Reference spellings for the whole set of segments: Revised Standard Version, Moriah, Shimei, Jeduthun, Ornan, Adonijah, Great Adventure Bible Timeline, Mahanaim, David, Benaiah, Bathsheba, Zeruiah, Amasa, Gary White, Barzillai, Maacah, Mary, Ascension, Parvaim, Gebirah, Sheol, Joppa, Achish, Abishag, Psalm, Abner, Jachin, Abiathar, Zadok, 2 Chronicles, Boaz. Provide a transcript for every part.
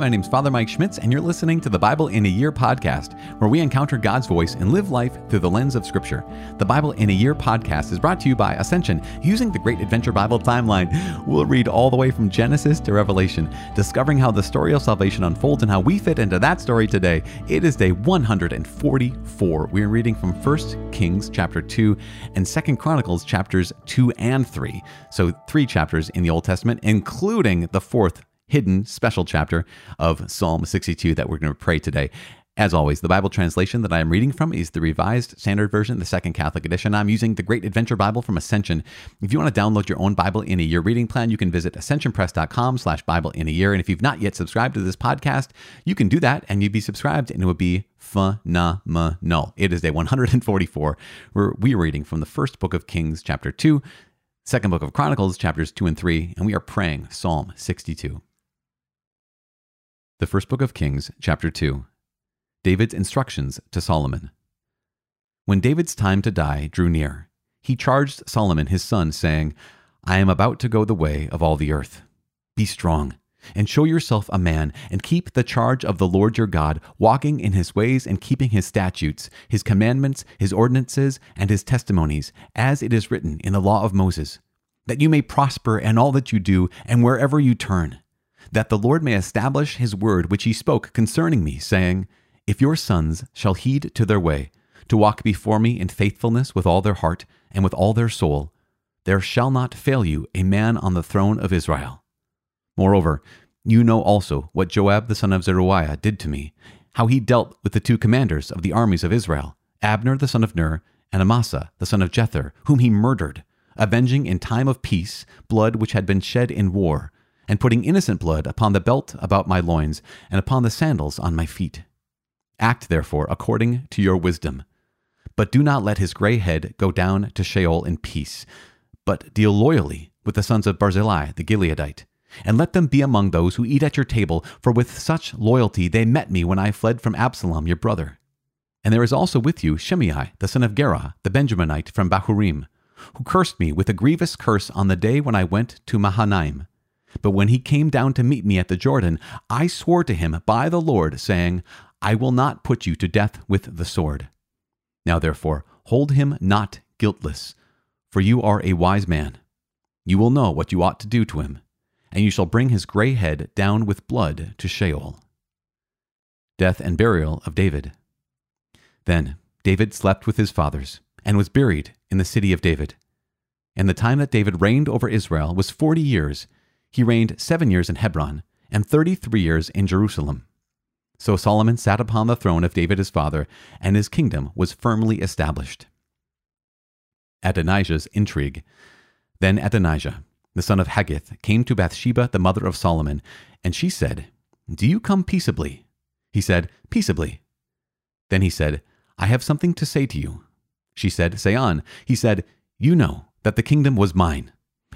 my name's Father Mike Schmitz, and you're listening to the Bible in a Year podcast, where we encounter God's voice and live life through the lens of Scripture. The Bible in a Year podcast is brought to you by Ascension, using the Great Adventure Bible Timeline. We'll read all the way from Genesis to Revelation, discovering how the story of salvation unfolds and how we fit into that story today. It is day 144. We are reading from 1 Kings chapter 2 and 2 Chronicles chapters 2 and 3. So 3 chapters in the Old Testament, including the fourth hidden special chapter of Psalm 62 that we're going to pray today. As always, the Bible translation that I am reading from is the Revised Standard Version, the Second Catholic Edition. I'm using the Great Adventure Bible from Ascension. If you want to download your own Bible in a Year reading plan, you can visit ascensionpress.com/Bible in a Year. And if you've not yet subscribed to this podcast, you can do that and you'd be subscribed and it would be phenomenal. It is day 144, where we're reading from the first book of Kings, chapter 2, second book of Chronicles, chapters 2 and 3, and we are praying Psalm 62. The first book of Kings, chapter 2, David's instructions to Solomon. When David's time to die drew near, he charged Solomon his son, saying, I am about to go the way of all the earth. Be strong, and show yourself a man, and keep the charge of the Lord your God, walking in his ways and keeping his statutes, his commandments, his ordinances, and his testimonies, as it is written in the law of Moses, that you may prosper in all that you do, and wherever you turn, that the Lord may establish his word which he spoke concerning me, saying, If your sons shall heed to their way, to walk before me in faithfulness with all their heart and with all their soul, there shall not fail you a man on the throne of Israel. Moreover, you know also what Joab the son of Zeruiah did to me, how he dealt with the two commanders of the armies of Israel, Abner the son of Ner, and Amasa the son of Jether, whom he murdered, avenging in time of peace blood which had been shed in war, and putting innocent blood upon the belt about my loins, and upon the sandals on my feet. Act, therefore, according to your wisdom. But do not let his gray head go down to Sheol in peace, but deal loyally with the sons of Barzillai the Gileadite, and let them be among those who eat at your table, for with such loyalty they met me when I fled from Absalom your brother. And there is also with you Shimei the son of Gera, the Benjaminite from Bahurim, who cursed me with a grievous curse on the day when I went to Mahanaim. But when he came down to meet me at the Jordan, I swore to him by the Lord, saying, I will not put you to death with the sword. Now therefore, hold him not guiltless, for you are a wise man. You will know what you ought to do to him, and you shall bring his gray head down with blood to Sheol. Death and burial of David. Then David slept with his fathers, and was buried in the city of David. And the time that David reigned over Israel was 40 years. He reigned 7 years in Hebron, and 33 years in Jerusalem. So Solomon sat upon the throne of David his father, and his kingdom was firmly established. Adonijah's intrigue. Then Adonijah, the son of Haggith, came to Bathsheba, the mother of Solomon, and she said, Do you come peaceably? He said, Peaceably. Then he said, I have something to say to you. She said, Say on. He said, You know that the kingdom was mine,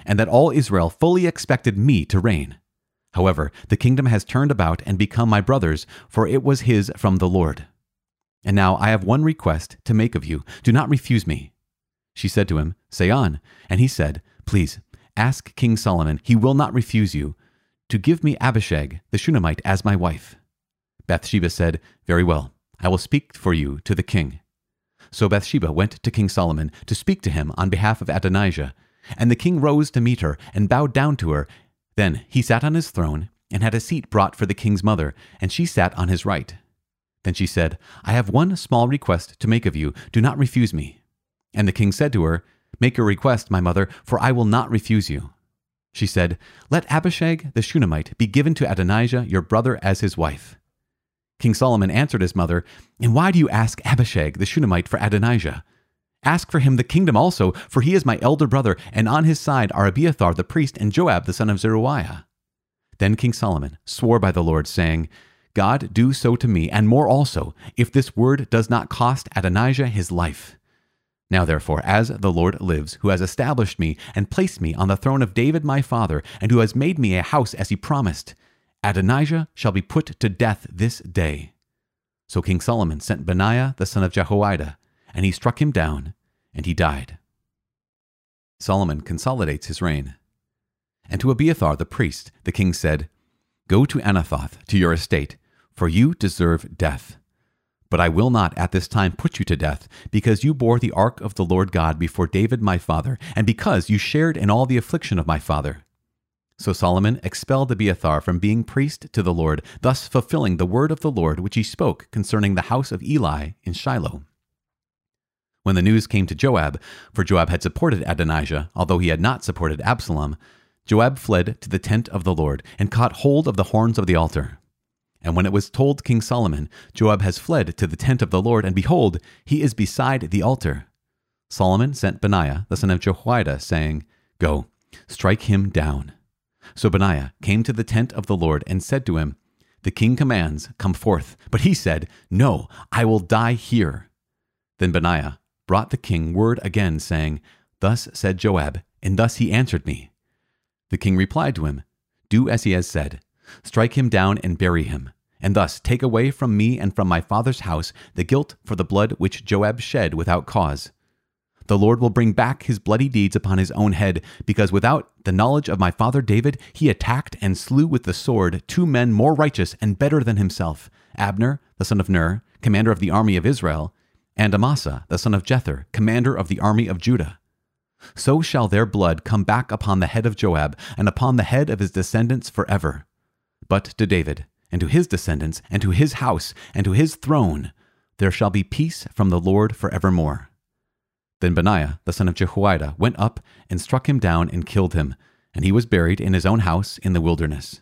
and that all Israel fully expected me to reign. However, the kingdom has turned about and become my brother's, for it was his from the Lord. And now I have one request to make of you. Do not refuse me. She said to him, Say on. And he said, Please, ask King Solomon, he will not refuse you, to give me Abishag, the Shunammite, as my wife. Bathsheba said, Very well, I will speak for you to the king. So Bathsheba went to King Solomon to speak to him on behalf of Adonijah, and the king rose to meet her and bowed down to her. Then he sat on his throne and had a seat brought for the king's mother, and she sat on his right. Then she said, I have one small request to make of you. Do not refuse me. And the king said to her, Make your request, my mother, for I will not refuse you. She said, Let Abishag the Shunammite be given to Adonijah your brother as his wife. King Solomon answered his mother, And why do you ask Abishag the Shunammite for Adonijah? Ask for him the kingdom also, for he is my elder brother, and on his side are Abiathar the priest and Joab the son of Zeruiah. Then King Solomon swore by the Lord, saying, God do so to me, and more also, if this word does not cost Adonijah his life. Now therefore, as the Lord lives, who has established me and placed me on the throne of David my father, and who has made me a house as he promised, Adonijah shall be put to death this day. So King Solomon sent Benaiah the son of Jehoiada, and he struck him down, and he died. Solomon consolidates his reign. And to Abiathar the priest, the king said, Go to Anathoth, to your estate, for you deserve death. But I will not at this time put you to death, because you bore the ark of the Lord God before David my father, and because you shared in all the affliction of my father." So Solomon expelled Abiathar from being priest to the Lord, thus fulfilling the word of the Lord which he spoke concerning the house of Eli in Shiloh. When the news came to Joab, for Joab had supported Adonijah, although he had not supported Absalom, Joab fled to the tent of the Lord and caught hold of the horns of the altar. And when it was told King Solomon, "Joab has fled to the tent of the Lord, and behold, he is beside the altar," Solomon sent Benaiah, the son of Jehoiada, saying, "Go, strike him down." So Benaiah came to the tent of the Lord and said to him, "The king commands, 'Come forth.'" But he said, "No, I will die here." Then Benaiah brought the king word again, saying, "Thus said Joab, and thus he answered me." The king replied to him, "Do as he has said. Strike him down and bury him. And thus take away from me and from my father's house the guilt for the blood which Joab shed without cause. The Lord will bring back his bloody deeds upon his own head, because without the knowledge of my father David, he attacked and slew with the sword 2 men more righteous and better than himself, Abner, the son of Ner, commander of the army of Israel, and Amasa, the son of Jether, commander of the army of Judah. So shall their blood come back upon the head of Joab and upon the head of his descendants forever. But to David, and to his descendants, and to his house, and to his throne, there shall be peace from the Lord forevermore." Then Benaiah, the son of Jehoiada, went up and struck him down and killed him, and he was buried in his own house in the wilderness.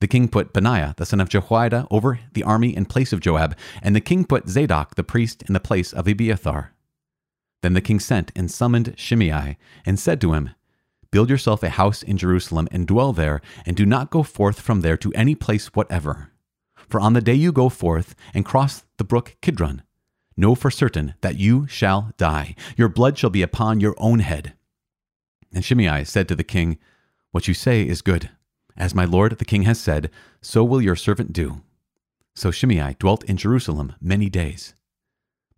The king put Benaiah, the son of Jehoiada, over the army in place of Joab, and the king put Zadok the priest in the place of Abiathar. Then the king sent and summoned Shimei, and said to him, "Build yourself a house in Jerusalem and dwell there, and do not go forth from there to any place whatever. For on the day you go forth and cross the brook Kidron, know for certain that you shall die. Your blood shall be upon your own head." And Shimei said to the king, "What you say is good. As my lord the king has said, so will your servant do." So Shimei dwelt in Jerusalem many days.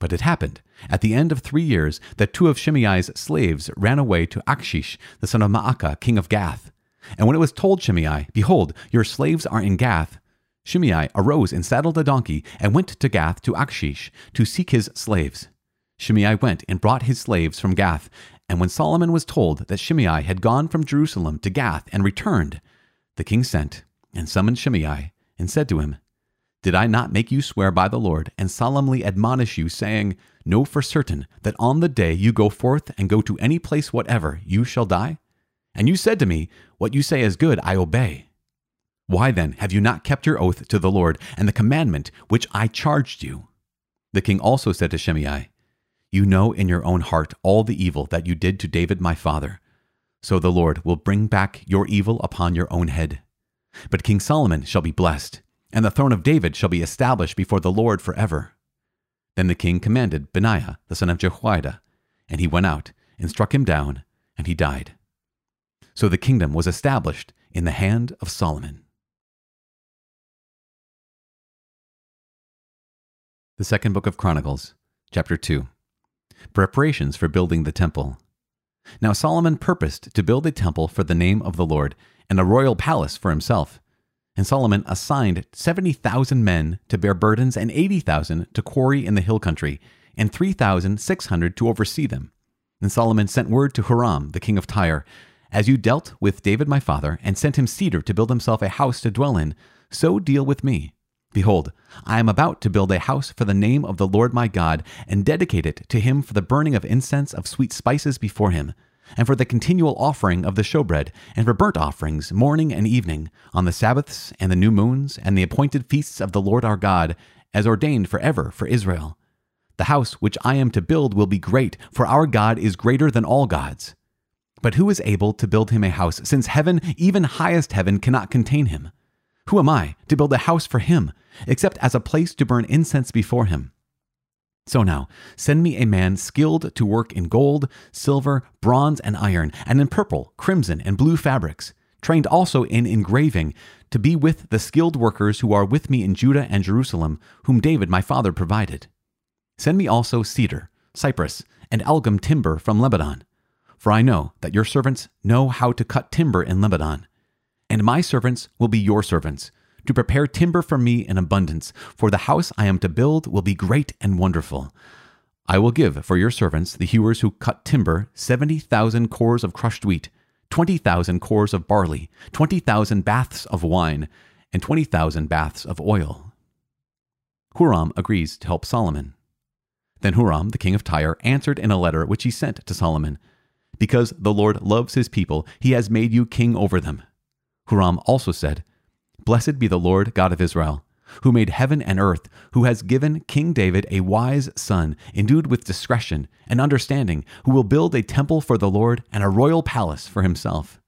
But it happened, at the end of 3 years, that 2 of Shimei's slaves ran away to Achish, the son of Maacah, king of Gath. And when it was told Shimei, "Behold, your slaves are in Gath," Shimei arose and saddled a donkey and went to Gath to Achish to seek his slaves. Shimei went and brought his slaves from Gath. And when Solomon was told that Shimei had gone from Jerusalem to Gath and returned, the king sent and summoned Shimei and said to him, "Did I not make you swear by the Lord and solemnly admonish you, saying, 'Know for certain that on the day you go forth and go to any place whatever, you shall die?' And you said to me, 'What you say is good, I obey.' Why then have you not kept your oath to the Lord and the commandment which I charged you?" The king also said to Shimei, "You know in your own heart all the evil that you did to David my father. So the Lord will bring back your evil upon your own head. But King Solomon shall be blessed, and the throne of David shall be established before the Lord forever." Then the king commanded Benaiah, the son of Jehoiada, and he went out and struck him down, and he died. So the kingdom was established in the hand of Solomon. The Second Book of Chronicles, Chapter 2. Preparations for building the temple. Now Solomon purposed to build a temple for the name of the Lord, and a royal palace for himself. And Solomon assigned 70,000 men to bear burdens, and 80,000 to quarry in the hill country, and 3,600 to oversee them. And Solomon sent word to Huram, the king of Tyre, "As you dealt with David my father, and sent him cedar to build himself a house to dwell in, so deal with me. Behold, I am about to build a house for the name of the Lord my God, and dedicate it to him for the burning of incense of sweet spices before him, and for the continual offering of the showbread, and for burnt offerings morning and evening, on the Sabbaths and the new moons, and the appointed feasts of the Lord our God, as ordained forever for Israel. The house which I am to build will be great, for our God is greater than all gods. But who is able to build him a house, since heaven, even highest heaven, cannot contain him? Who am I to build a house for him, except as a place to burn incense before him? So now, send me a man skilled to work in gold, silver, bronze, and iron, and in purple, crimson, and blue fabrics, trained also in engraving, to be with the skilled workers who are with me in Judah and Jerusalem, whom David my father provided. Send me also cedar, cypress, and algum timber from Lebanon, for I know that your servants know how to cut timber in Lebanon. And my servants will be your servants, to prepare timber for me in abundance, for the house I am to build will be great and wonderful. I will give for your servants, the hewers who cut timber, 70,000 cores of crushed wheat, 20,000 cores of barley, 20,000 baths of wine, and 20,000 baths of oil." Huram agrees to help Solomon. Then Huram, the king of Tyre, answered in a letter which he sent to Solomon, "Because the Lord loves his people, he has made you king over them." Huram also said, "Blessed be the Lord God of Israel, who made heaven and earth, who has given King David a wise son, endued with discretion and understanding, who will build a temple for the Lord and a royal palace for himself.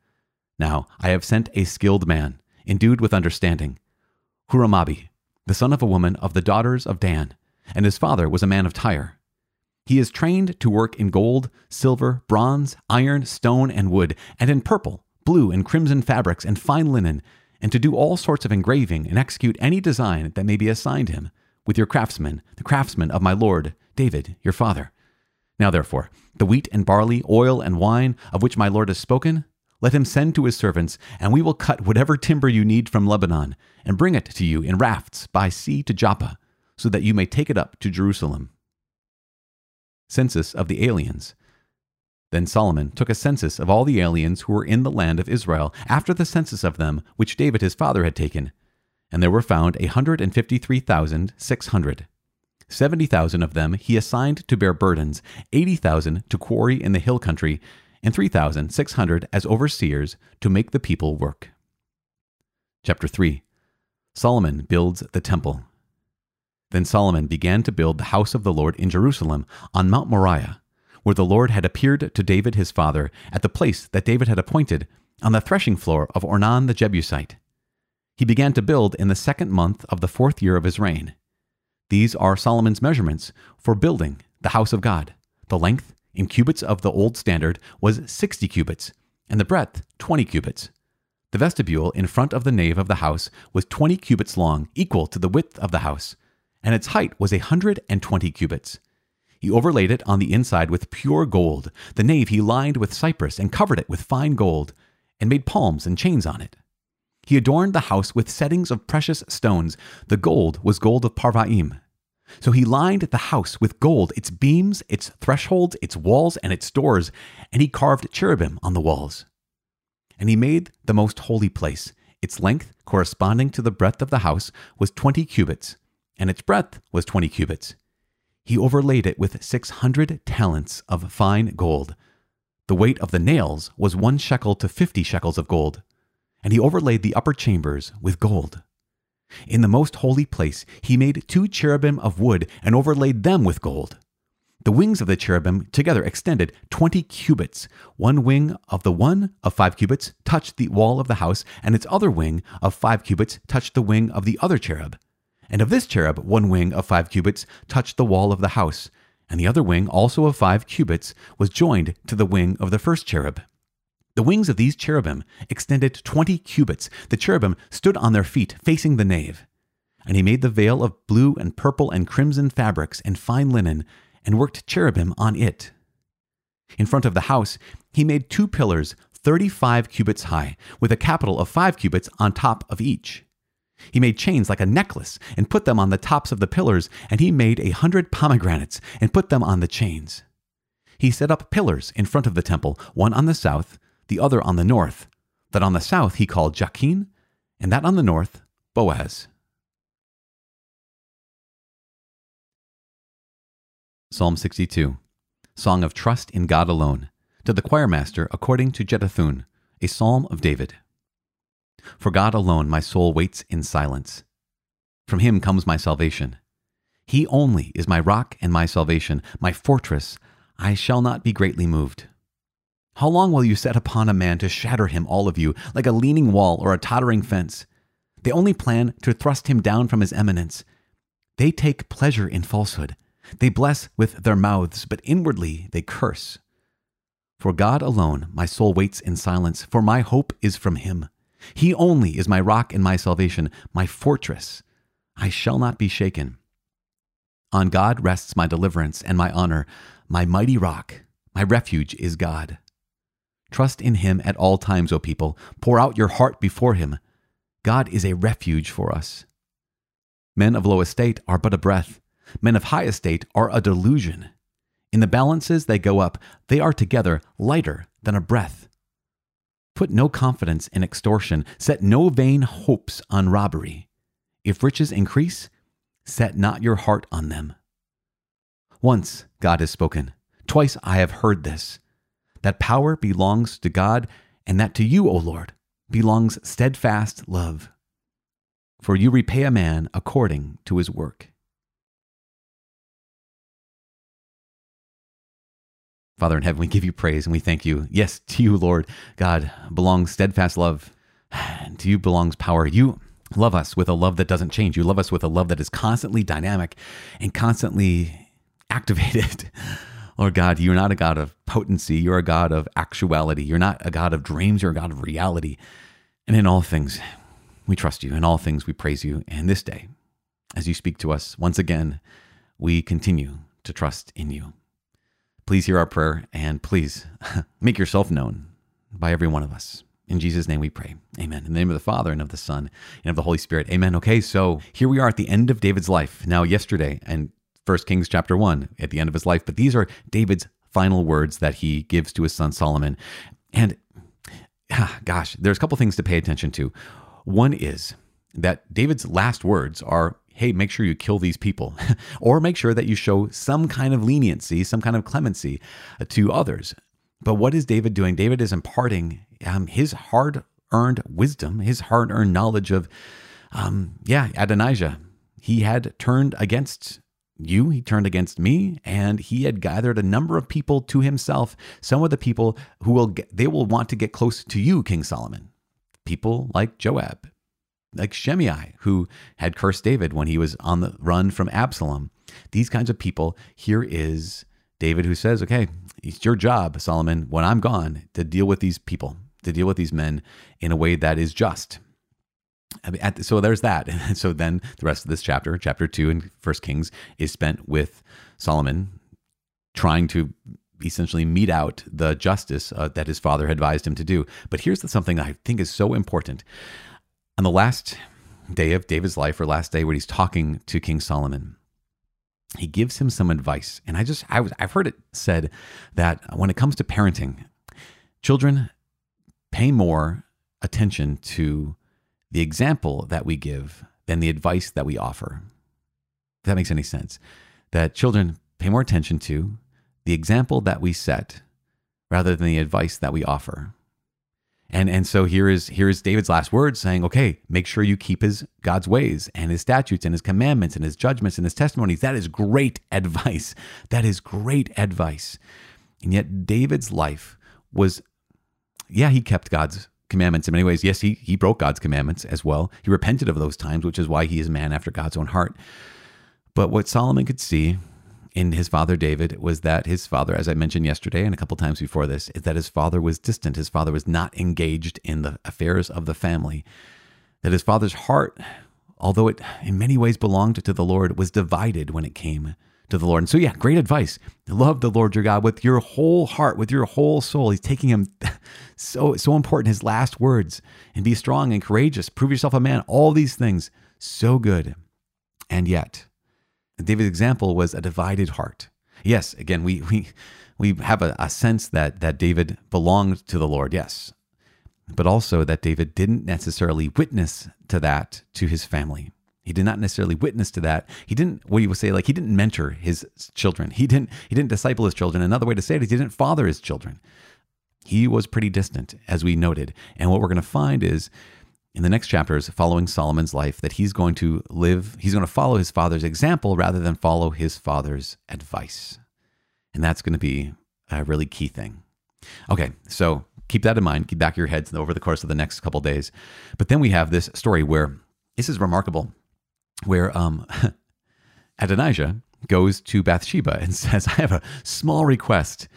Now I have sent a skilled man, endued with understanding, Huram-Abi, the son of a woman of the daughters of Dan, and his father was a man of Tyre. He is trained to work in gold, silver, bronze, iron, stone, and wood, and in purple, blue, and crimson fabrics, and fine linen, and to do all sorts of engraving and execute any design that may be assigned him, with your craftsmen, the craftsmen of my lord David, your father. Now therefore, the wheat and barley, oil and wine, of which my lord has spoken, let him send to his servants, and we will cut whatever timber you need from Lebanon, and bring it to you in rafts by sea to Joppa, so that you may take it up to Jerusalem." Census of the aliens. Then Solomon took a census of all the aliens who were in the land of Israel, after the census of them which David his father had taken. And there were found 153,600. 70,000 of them he assigned to bear burdens, 80,000 to quarry in the hill country, and 3,600 as overseers to make the people work. Chapter 3. Solomon builds the temple. Then Solomon began to build the house of the Lord in Jerusalem on Mount Moriah, where the Lord had appeared to David his father, at the place that David had appointed, on the threshing floor of Ornan the Jebusite. He began to build in the second month of the fourth year of his reign. These are Solomon's measurements for building the house of God. The length, in cubits of the old standard, was 60 cubits, and the breadth 20 cubits. The vestibule in front of the nave of the house was 20 cubits long, equal to the width of the house, and its height was 120 cubits. He overlaid it on the inside with pure gold. The nave he lined with cypress and covered it with fine gold, and made palms and chains on it. He adorned the house with settings of precious stones. The gold was gold of Parvaim. So he lined the house with gold, its beams, its thresholds, its walls, and its doors, and he carved cherubim on the walls. And he made the most holy place. Its length, corresponding to the breadth of the house, was 20 cubits, and its breadth was 20 cubits. He overlaid it with 600 talents of fine gold. The weight of the nails was 1 shekel to 50 shekels of gold, and he overlaid the upper chambers with gold. In the most holy place he made 2 cherubim of wood and overlaid them with gold. The wings of the cherubim together extended 20 cubits. One wing of the one of 5 cubits touched the wall of the house, and its other wing of 5 cubits touched the wing of the other cherub. And of this cherub, one wing of 5 cubits touched the wall of the house, and the other wing, also of 5 cubits, was joined to the wing of the first cherub. The wings of these cherubim extended 20 cubits. The cherubim stood on their feet, facing the nave. And he made the veil of blue and purple and crimson fabrics and fine linen, and worked cherubim on it. In front of the house, he made 2 pillars, 35 cubits high, with a capital of 5 cubits on top of each. He made chains like a necklace and put them on the tops of the pillars, and he made 100 pomegranates and put them on the chains. He set up pillars in front of the temple, one on the south, the other on the north. That on the south he called Jachin, and that on the north, Boaz. Psalm 62, Song of Trust in God Alone, to the choirmaster according to Jeduthun, a psalm of David. For God alone my soul waits in silence. From him comes my salvation. He only is my rock and my salvation, my fortress. I shall not be greatly moved. How long will you set upon a man to shatter him, all of you, like a leaning wall or a tottering fence? They only plan to thrust him down from his eminence. They take pleasure in falsehood. They bless with their mouths, but inwardly they curse. For God alone my soul waits in silence, for my hope is from him. He only is my rock and my salvation, my fortress. I shall not be shaken. On God rests my deliverance and my honor, my mighty rock. My refuge is God. Trust in him at all times, O people. Pour out your heart before him. God is a refuge for us. Men of low estate are but a breath. Men of high estate are a delusion. In the balances they go up. They are together lighter than a breath. Put no confidence in extortion. Set no vain hopes on robbery. If riches increase, set not your heart on them. Once God has spoken. Twice I have heard this, that power belongs to God, and that to you, O Lord, belongs steadfast love. For you repay a man according to his work. Father in heaven, we give you praise and we thank you. Yes, to you, Lord God, belongs steadfast love. To you belongs power. You love us with a love that doesn't change. You love us with a love that is constantly dynamic and constantly activated. Lord God, you're not a God of potency. You're a God of actuality. You're not a God of dreams. You're a God of reality. And in all things, we trust you. In all things, we praise you. And this day, as you speak to us, once again, we continue to trust in you. Please hear our prayer, and please make yourself known by every one of us. In Jesus' name we pray. Amen. In the name of the Father, and of the Son, and of the Holy Spirit. Amen. Okay, so here we are at the end of David's life. Now, yesterday, and 1 Kings chapter 1, at the end of his life, but these are David's final words that he gives to his son Solomon. And gosh, there's a couple things to pay attention to. One is that David's last words are, hey, make sure you kill these people, or make sure that you show some kind of leniency, some kind of clemency to others. But what is David doing? David is imparting his hard-earned wisdom, his hard-earned knowledge of, Adonijah. He had turned against you, he turned against me, and he had gathered a number of people to himself. Some of the people who will want to get close to you, King Solomon. People like Joab, like Shimei, who had cursed David when he was on the run from Absalom. These kinds of people. Here is David who says, okay, it's your job, Solomon, when I'm gone, to deal with these people, to deal with these men in a way that is just. So there's that. And so then the rest of this chapter, chapter 2 in 1 Kings, is spent with Solomon trying to essentially mete out the justice that his father had advised him to do. But here's something I think is so important. On the last day of David's life, or last day when he's talking to King Solomon, he gives him some advice. And I've heard it said that when it comes to parenting, children pay more attention to the example that we give than the advice that we offer. If that makes any sense, that children pay more attention to the example that we set rather than the advice that we offer. And so here is David's last word saying, okay, make sure you keep God's ways and his statutes and his commandments and his judgments and his testimonies. That is great advice. That is great advice. And yet David's life was, he kept God's commandments in many ways. Yes, he broke God's commandments as well. He repented of those times, which is why he is a man after God's own heart. But what Solomon could see in his father David was that his father, as I mentioned yesterday and a couple times before this, is that his father was distant. His father was not engaged in the affairs of the family. That his father's heart, although it in many ways belonged to the Lord, was divided when it came to the Lord. And so, great advice. Love the Lord your God with your whole heart, with your whole soul. He's taking him so important, his last words, and be strong and courageous. Prove yourself a man. All these things, so good. And yet, David's example was a divided heart. Yes, again, we have a sense that David belonged to the Lord, yes, but also that David didn't necessarily witness to that to his family. He did not necessarily witness to that. He didn't, what you would say, like he didn't mentor his children. He didn't disciple his children. Another way to say it is he didn't father his children. He was pretty distant, as we noted. And what we're going to find is in the next chapters following Solomon's life that he's going to follow his father's example rather than follow his father's advice. And that's going to be a really key thing. Okay, so keep that in mind. Keep back your heads over the course of the next couple of days. But then we have this story where, this is remarkable, where Adonijah goes to Bathsheba and says, I have a small request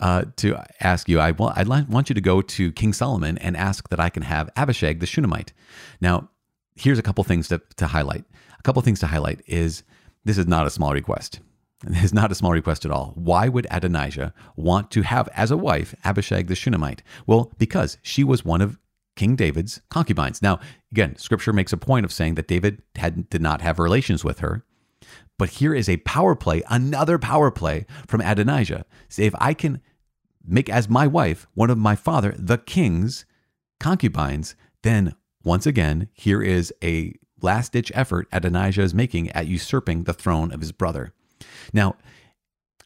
to ask you. I want you to go to King Solomon and ask that I can have Abishag, the Shunammite. Now, here's a couple things to highlight. A couple things to highlight is this is not a small request. It's not a small request at all. Why would Adonijah want to have as a wife Abishag the Shunammite? Well, because she was one of King David's concubines. Now, again, Scripture makes a point of saying that David did not have relations with her. But here is a power play, another power play from Adonijah. Say, if I can make as my wife one of my father, the king's concubines, then once again, here is a last-ditch effort Adonijah is making at usurping the throne of his brother. Now,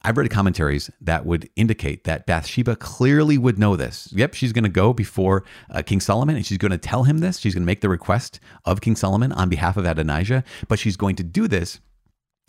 I've read commentaries that would indicate that Bathsheba clearly would know this. Yep, she's going to go before King Solomon, and she's going to tell him this. She's going to make the request of King Solomon on behalf of Adonijah, but she's going to do this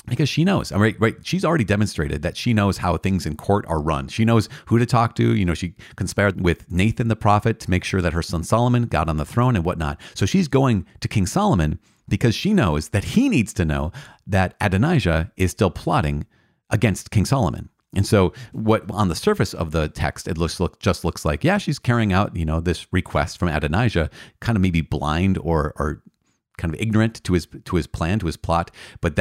because she knows, right? She's already demonstrated that she knows how things in court are run. She knows who to talk to. You know, she conspired with Nathan the prophet to make sure that her son Solomon got on the throne and whatnot. So she's going to King Solomon because she knows that he needs to know that Adonijah is still plotting against King Solomon. And so what on the surface of the text, it just looks like, yeah, she's carrying out, you know, this request from Adonijah, kind of maybe blind or kind of ignorant to his plan, to his plot. But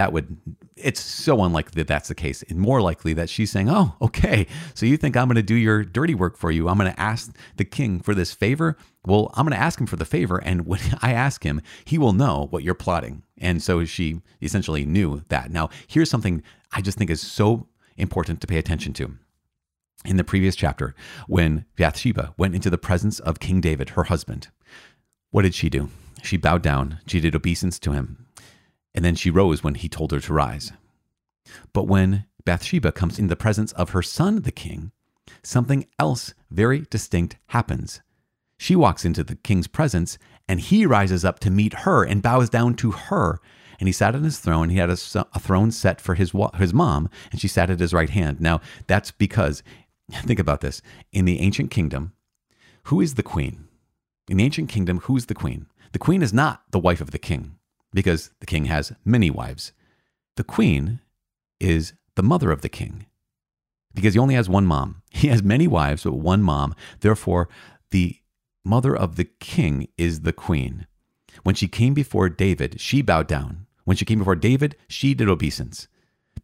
it's so unlikely that that's the case. And more likely that she's saying, oh, okay, so you think I'm going to do your dirty work for you. I'm going to ask the king for this favor. Well, I'm going to ask him for the favor. And when I ask him, he will know what you're plotting. And so she essentially knew that. Now, here's something I just think is so important to pay attention to. In the previous chapter, when Bathsheba went into the presence of King David, her husband, what did she do? She bowed down, she did obeisance to him, and then she rose when he told her to rise. But when Bathsheba comes in the presence of her son, the king, something else very distinct happens. She walks into the king's presence, and he rises up to meet her and bows down to her. And he sat on his throne. He had a throne set for his mom, and she sat at his right hand. Now, that's because, think about this, in the ancient kingdom, who is the queen? In the ancient kingdom, who's the queen? The queen is not the wife of the king, because the king has many wives. The queen is the mother of the king, because he only has one mom. He has many wives, but one mom. Therefore, the mother of the king is the queen. When she came before David, she bowed down. When she came before David, she did obeisance.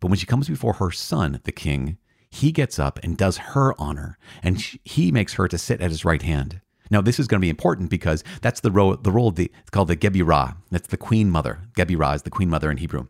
But when she comes before her son, the king, he gets up and does her honor, and he makes her to sit at his right hand. Now, this is going to be important because that's the role it's called the Gebirah. That's the queen mother. Gebirah is the queen mother in Hebrew.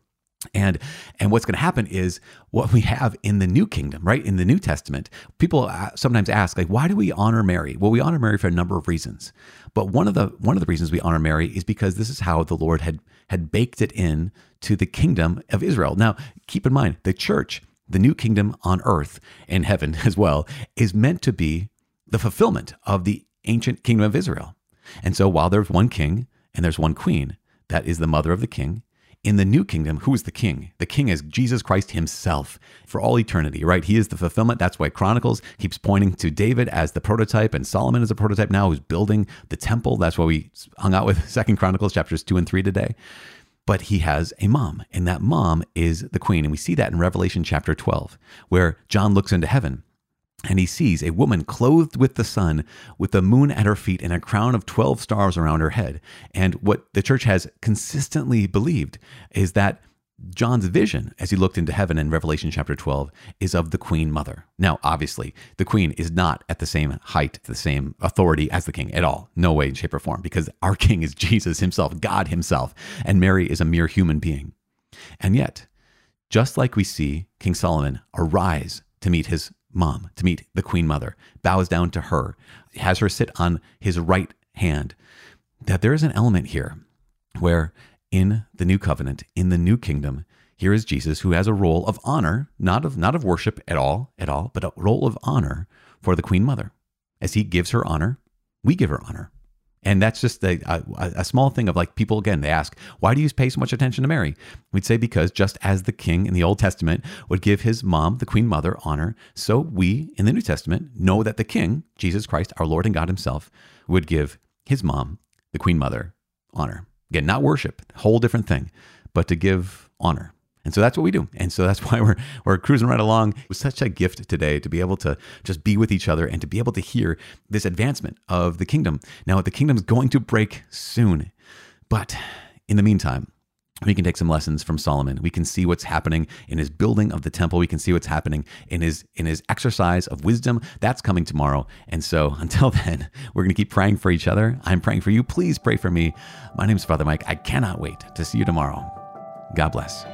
And what's going to happen is what we have in the New Kingdom, right? In the New Testament, people sometimes ask, like, why do we honor Mary? Well, we honor Mary for a number of reasons, but one of the reasons we honor Mary is because this is how the Lord had baked it in to the kingdom of Israel. Now, keep in mind, the church, the New Kingdom on earth and heaven as well, is meant to be the fulfillment of the ancient kingdom of Israel. And so, while there's one king and there's one queen, that is the mother of the king. In the New Kingdom, who is the king? The king is Jesus Christ himself for all eternity, right? He is the fulfillment. That's why Chronicles keeps pointing to David as the prototype and Solomon as a prototype now who's building the temple. That's why we hung out with 2 Chronicles chapters 2 and 3 today. But he has a mom, and that mom is the queen. And we see that in Revelation chapter 12, where John looks into heaven and he sees a woman clothed with the sun, with the moon at her feet and a crown of 12 stars around her head. And what the church has consistently believed is that John's vision, as he looked into heaven in Revelation chapter 12, is of the Queen Mother. Now, obviously, the Queen is not at the same height, the same authority as the King at all. No way, shape, or form, because our King is Jesus himself, God himself, and Mary is a mere human being. And yet, just like we see King Solomon arise to meet his mom, to meet the Queen Mother, bows down to her, has her sit on his right hand, that there is an element here where in the new covenant, in the new kingdom, here is Jesus who has a role of honor, not of worship at all, but a role of honor for the Queen Mother. As he gives her honor, we give her honor. And that's just a small thing of, like, people, again, they ask, why do you pay so much attention to Mary? We'd say because just as the king in the Old Testament would give his mom, the Queen Mother, honor, so we in the New Testament know that the King, Jesus Christ, our Lord and God himself, would give his mom, the Queen Mother, honor. Again, not worship, whole different thing, but to give honor. And so that's what we do. And so that's why we're cruising right along. It was such a gift today to be able to just be with each other and to be able to hear this advancement of the kingdom. Now, the kingdom's going to break soon. But in the meantime, we can take some lessons from Solomon. We can see what's happening in his building of the temple. We can see what's happening in his exercise of wisdom. That's coming tomorrow. And so until then, we're going to keep praying for each other. I'm praying for you. Please pray for me. My name is Father Mike. I cannot wait to see you tomorrow. God bless.